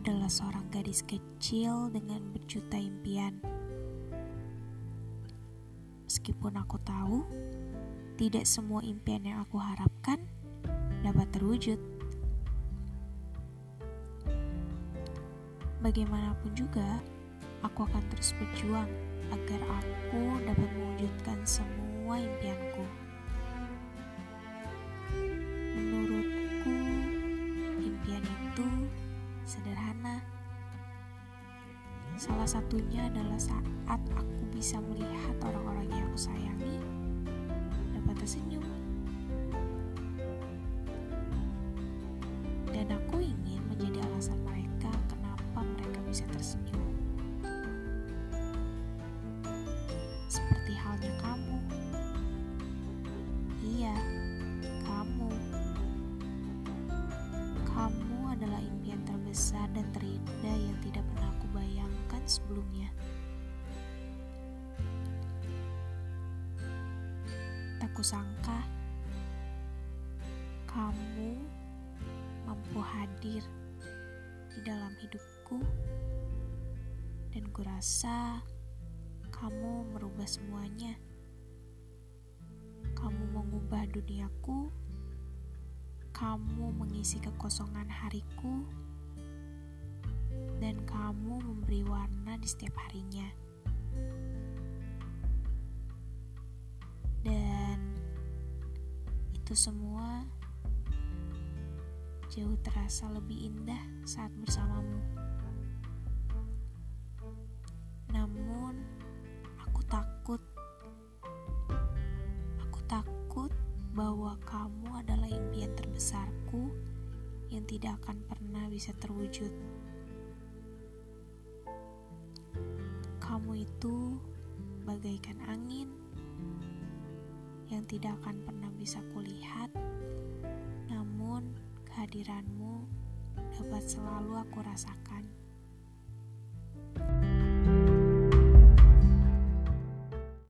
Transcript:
adalah seorang gadis kecil dengan berjuta impian. Meskipun aku tahu, tidak semua impian yang aku harapkan dapat terwujud. Bagaimanapun juga, aku akan terus berjuang agar aku dapat mewujudkan semua impianku. Menurutku, impian itu sederhana. Salah satunya adalah saat aku bisa melihat orang-orang yang aku sayangi dapat tersenyum. Dan aku ingin menjadi alasan mereka kenapa mereka bisa tersenyum. Seperti halnya kamu. Iya, kamu. Kamu adalah impian terbesar dan terindah yang tidak pernah aku bayangkan sebelumnya. Tak kusangka, kamu mampu hadir di dalam hidupku, dan kurasa kamu merubah semuanya. Kamu mengubah duniaku, kamu mengisi kekosongan hariku, dan kamu memberi warna di setiap harinya. Itu semua jauh terasa lebih indah saat bersamamu. Namun, aku takut bahwa kamu adalah impian terbesarku yang tidak akan pernah bisa terwujud. Kamu itu bagaikan angin yang tidak akan pernah bisa kulihat, namun kehadiranmu dapat selalu aku rasakan.